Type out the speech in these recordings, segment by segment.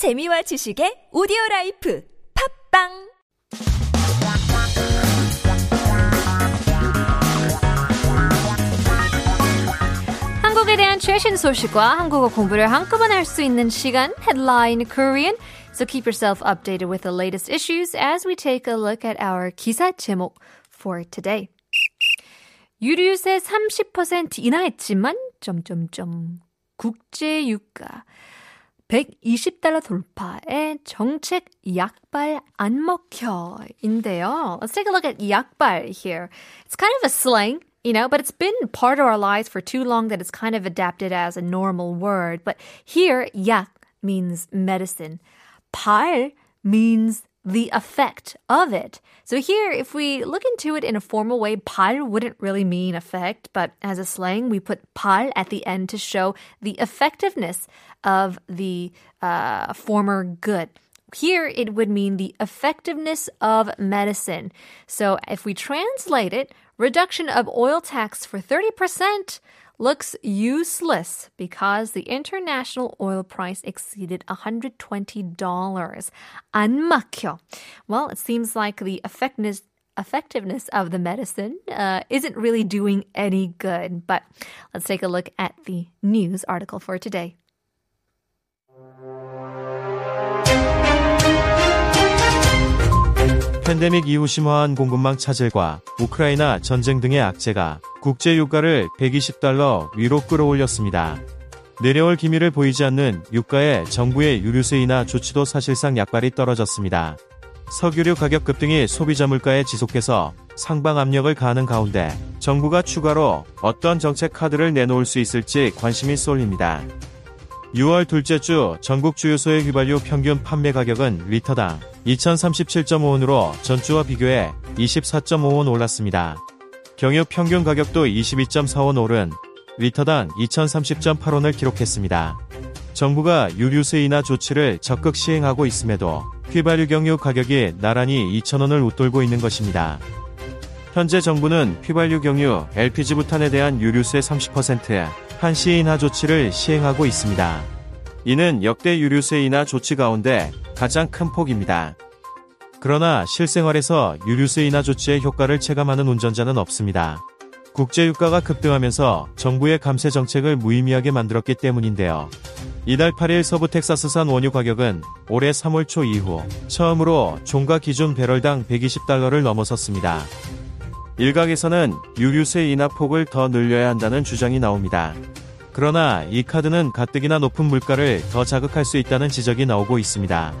재미와 지식의 오디오라이프 팝빵 한국에 대한 최신 소식과 한국어 공부를 한꺼번에 할 수 있는 시간 Headline Korean. So keep yourself updated with the latest issues as we take a look at our 기사 제목 for today. 유류세 30% 인하했지만 국제유가 120달러 돌파에 정책 약발 안 먹혀인데요. Let's take a look at 약발 here. It's kind of a slang, you know, but it's been part of our lives for too long that it's kind of adapted as a normal word. But here, 약 means medicine. 발 means the effect of it. So here, if we look into it in a formal way, 발 wouldn't really mean effect, but as a slang, we put 발 at the end to show the effectiveness of the former good. Here, it would mean the effectiveness of medicine. So if we translate it, reduction of oil tax for 30% looks useless because the international oil price exceeded $120. 안 막혀. Well, it seems like the effectiveness of the medicine isn't really doing any good. But let's take a look at the news article for today. 팬데믹 이후 심화한 공급망 차질과 우크라이나 전쟁 등의 악재가 국제유가를 120달러 위로 끌어올렸습니다. 내려올 기미를 보이지 않는 유가에 정부의 유류세이나 조치도 사실상 약발이 떨어졌습니다. 석유류 가격 급등이 소비자 물가에 지속해서 상방 압력을 가하는 가운데 정부가 추가로 어떤 정책 카드를 내놓을 수 있을지 관심이 쏠립니다. 6월 둘째 주 전국 주유소의 휘발유 평균 판매 가격은 리터당 2,037.5원으로 전주와 비교해 24.5원 올랐습니다. 경유 평균 가격도 22.4원 오른 리터당 2,030.8원을 기록했습니다. 정부가 유류세 인하 조치를 적극 시행하고 있음에도 휘발유 경유 가격이 나란히 2,000원을 웃돌고 있는 것입니다. 현재 정부는 휘발유 경유, LPG 부탄에 대한 유류세 30%의 한시 인하 조치를 시행하고 있습니다. 이는 역대 유류세 인하 조치 가운데 가장 큰 폭입니다. 그러나 실생활에서 유류세 인하 조치의 효과를 체감하는 운전자는 없습니다. 국제유가가 급등하면서 정부의 감세 정책을 무의미하게 만들었기 때문인데요. 이달 8일 서부 텍사스산 원유 가격은 올해 3월 초 이후 처음으로 종가 기준 배럴당 120달러를 넘어섰습니다. 일각에서는 유류세 인하 폭을 더 늘려야 한다는 주장이 나옵니다. 그러나 이 카드는 가뜩이나 높은 물가를 더 자극할 수 있다는 지적이 나오고 있습니다.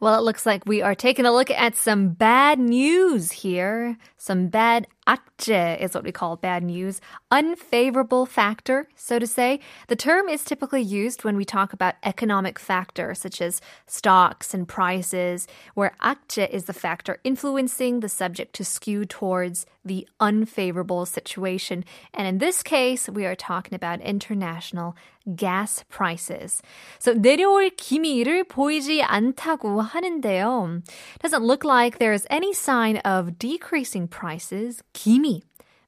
Well, it looks like we are taking a look at some bad news here. Some bad 악재 is what we call bad news. Unfavorable factor, so to say. The term is typically used when we talk about economic factors, such as stocks and prices, where 악재 is the factor influencing the subject to skew towards the unfavorable situation. And in this case, we are talking about international gas prices. So 내려올 기미를 보이지 않다고 하는데요. Doesn't look like there's any sign of decreasing prices. 기미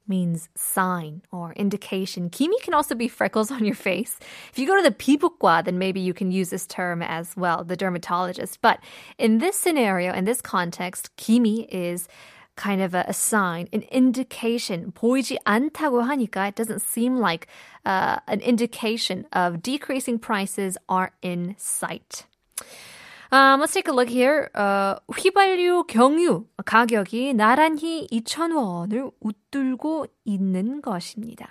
means sign or indication. 기미 can also be freckles on your face. If you go to the 피부과, then maybe you can use this term as well, the dermatologist. But in this scenario, in this context, 기미 is kind of a sign, an indication. 보이지 않다고 하니까 it doesn't seem like an indication of decreasing prices are in sight. Let's take a look here. 휘발유 경유 가격이 나란히 2,000원을 웃돌고 있는 것입니다.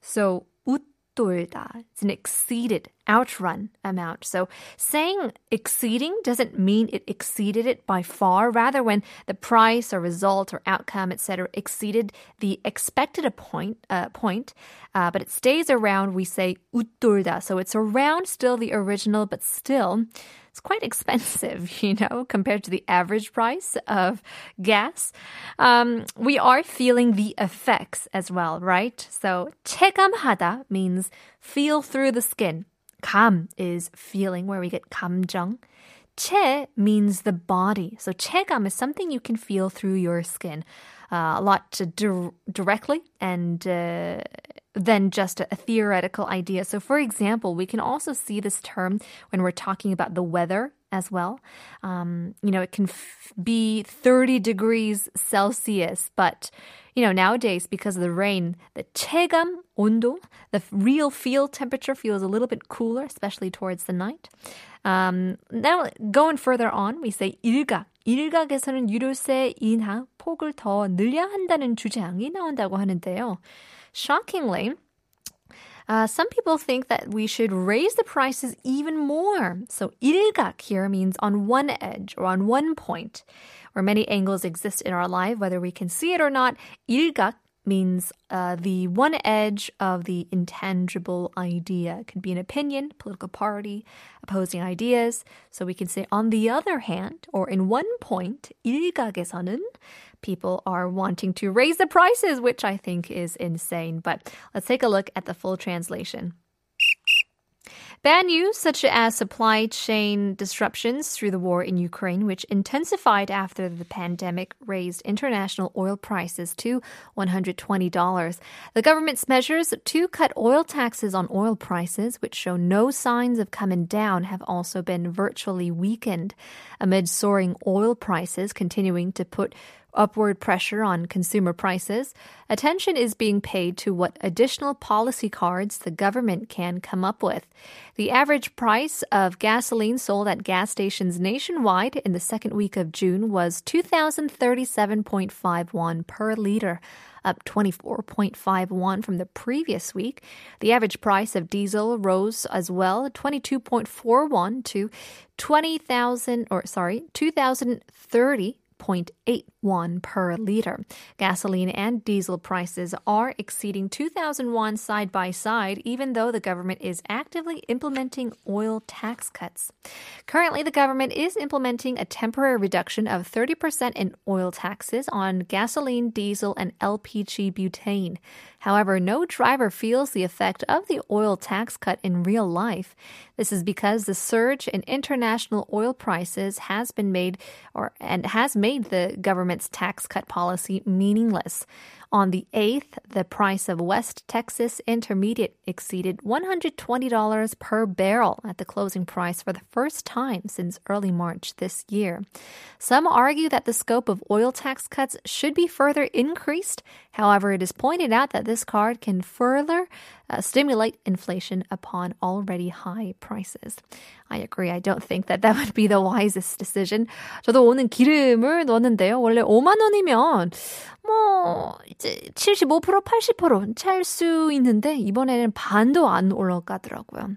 So, 웃돌다. It's an exceeded, outrun amount. So, saying exceeding doesn't mean it exceeded it by far. Rather, when the price or result or outcome, etc., exceeded the expected point, but it stays around, we say 웃돌다. So, it's around still the original, but still it's quite expensive, you know, compared to the average price of gas. We are feeling the effects as well, right? So, 체감하다 means feel through the skin. 감 is feeling, where we get 감정. 체 means the body. So, 체감 is something you can feel through your skin. a lot directly and than just a theoretical idea. So, for example, we can also see this term when we're talking about the weather as well. It can be 30 degrees Celsius, but, nowadays, because of the rain, the 체감 온도, the real field temperature feels a little bit cooler, especially towards the night. Now, going further on, we say 일각. 일각에서는 유류세 인하 폭을 더 늘려야 한다는 주장이 나온다고 하는데요. Shockingly, some people think that we should raise the prices even more. So 일각 here means on one edge or on one point, where many angles exist in our life, whether we can see it or not. 일각 means the one edge of the intangible idea. It could be an opinion, political party, opposing ideas. So we can say on the other hand, or in one point, 일각에서는 people are wanting to raise the prices, which I think is insane. But let's take a look at the full translation. Bad news, such as supply chain disruptions through the war in Ukraine, which intensified after the pandemic, raised international oil prices to $120. The government's measures to cut oil taxes on oil prices, which show no signs of coming down, have also been virtually weakened amid soaring oil prices, continuing to put upward pressure on consumer prices. Attention is being paid to what additional policy cards the government can come up with. The average price of gasoline sold at gas stations nationwide in the second week of June was 2,037.5 won per liter, up 24.5 won from the previous week. The average price of diesel rose as well, 22.4 won to 2,030. 0.81 per liter. Gasoline and diesel prices are exceeding 2,000 won side by side, even though the government is actively implementing oil tax cuts. Currently, the government is implementing a temporary reduction of 30% in oil taxes on gasoline, diesel, and LPG butane. However, no driver feels the effect of the oil tax cut in real life. This is because the surge in international oil prices has been made and has made the government's tax cut policy meaningless. On the 8th, the price of West Texas Intermediate exceeded $120 per barrel at the closing price for the first time since early March this year. Some argue that the scope of oil tax cuts should be further increased. However, it is pointed out that this card can further stimulate inflation upon already high prices. I agree. I don't think that would be the wisest decision. 저도 오늘 기름을 넣었는데요. 원래 5만 원이면 이제 75%, 80% 찰 수 있는데 이번에는 반도 안 올라가더라고요.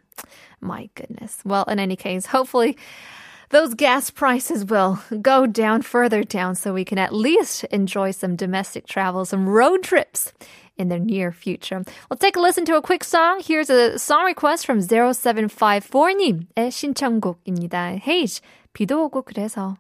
My goodness. Well, in any case, hopefully those gas prices will go down further down so we can at least enjoy some domestic travel, some road trips in the near future. Well, take a listen to a quick song. Here's a song request from 0754님의 신청곡입니다. 헤이즈, 비도 오고 그래서...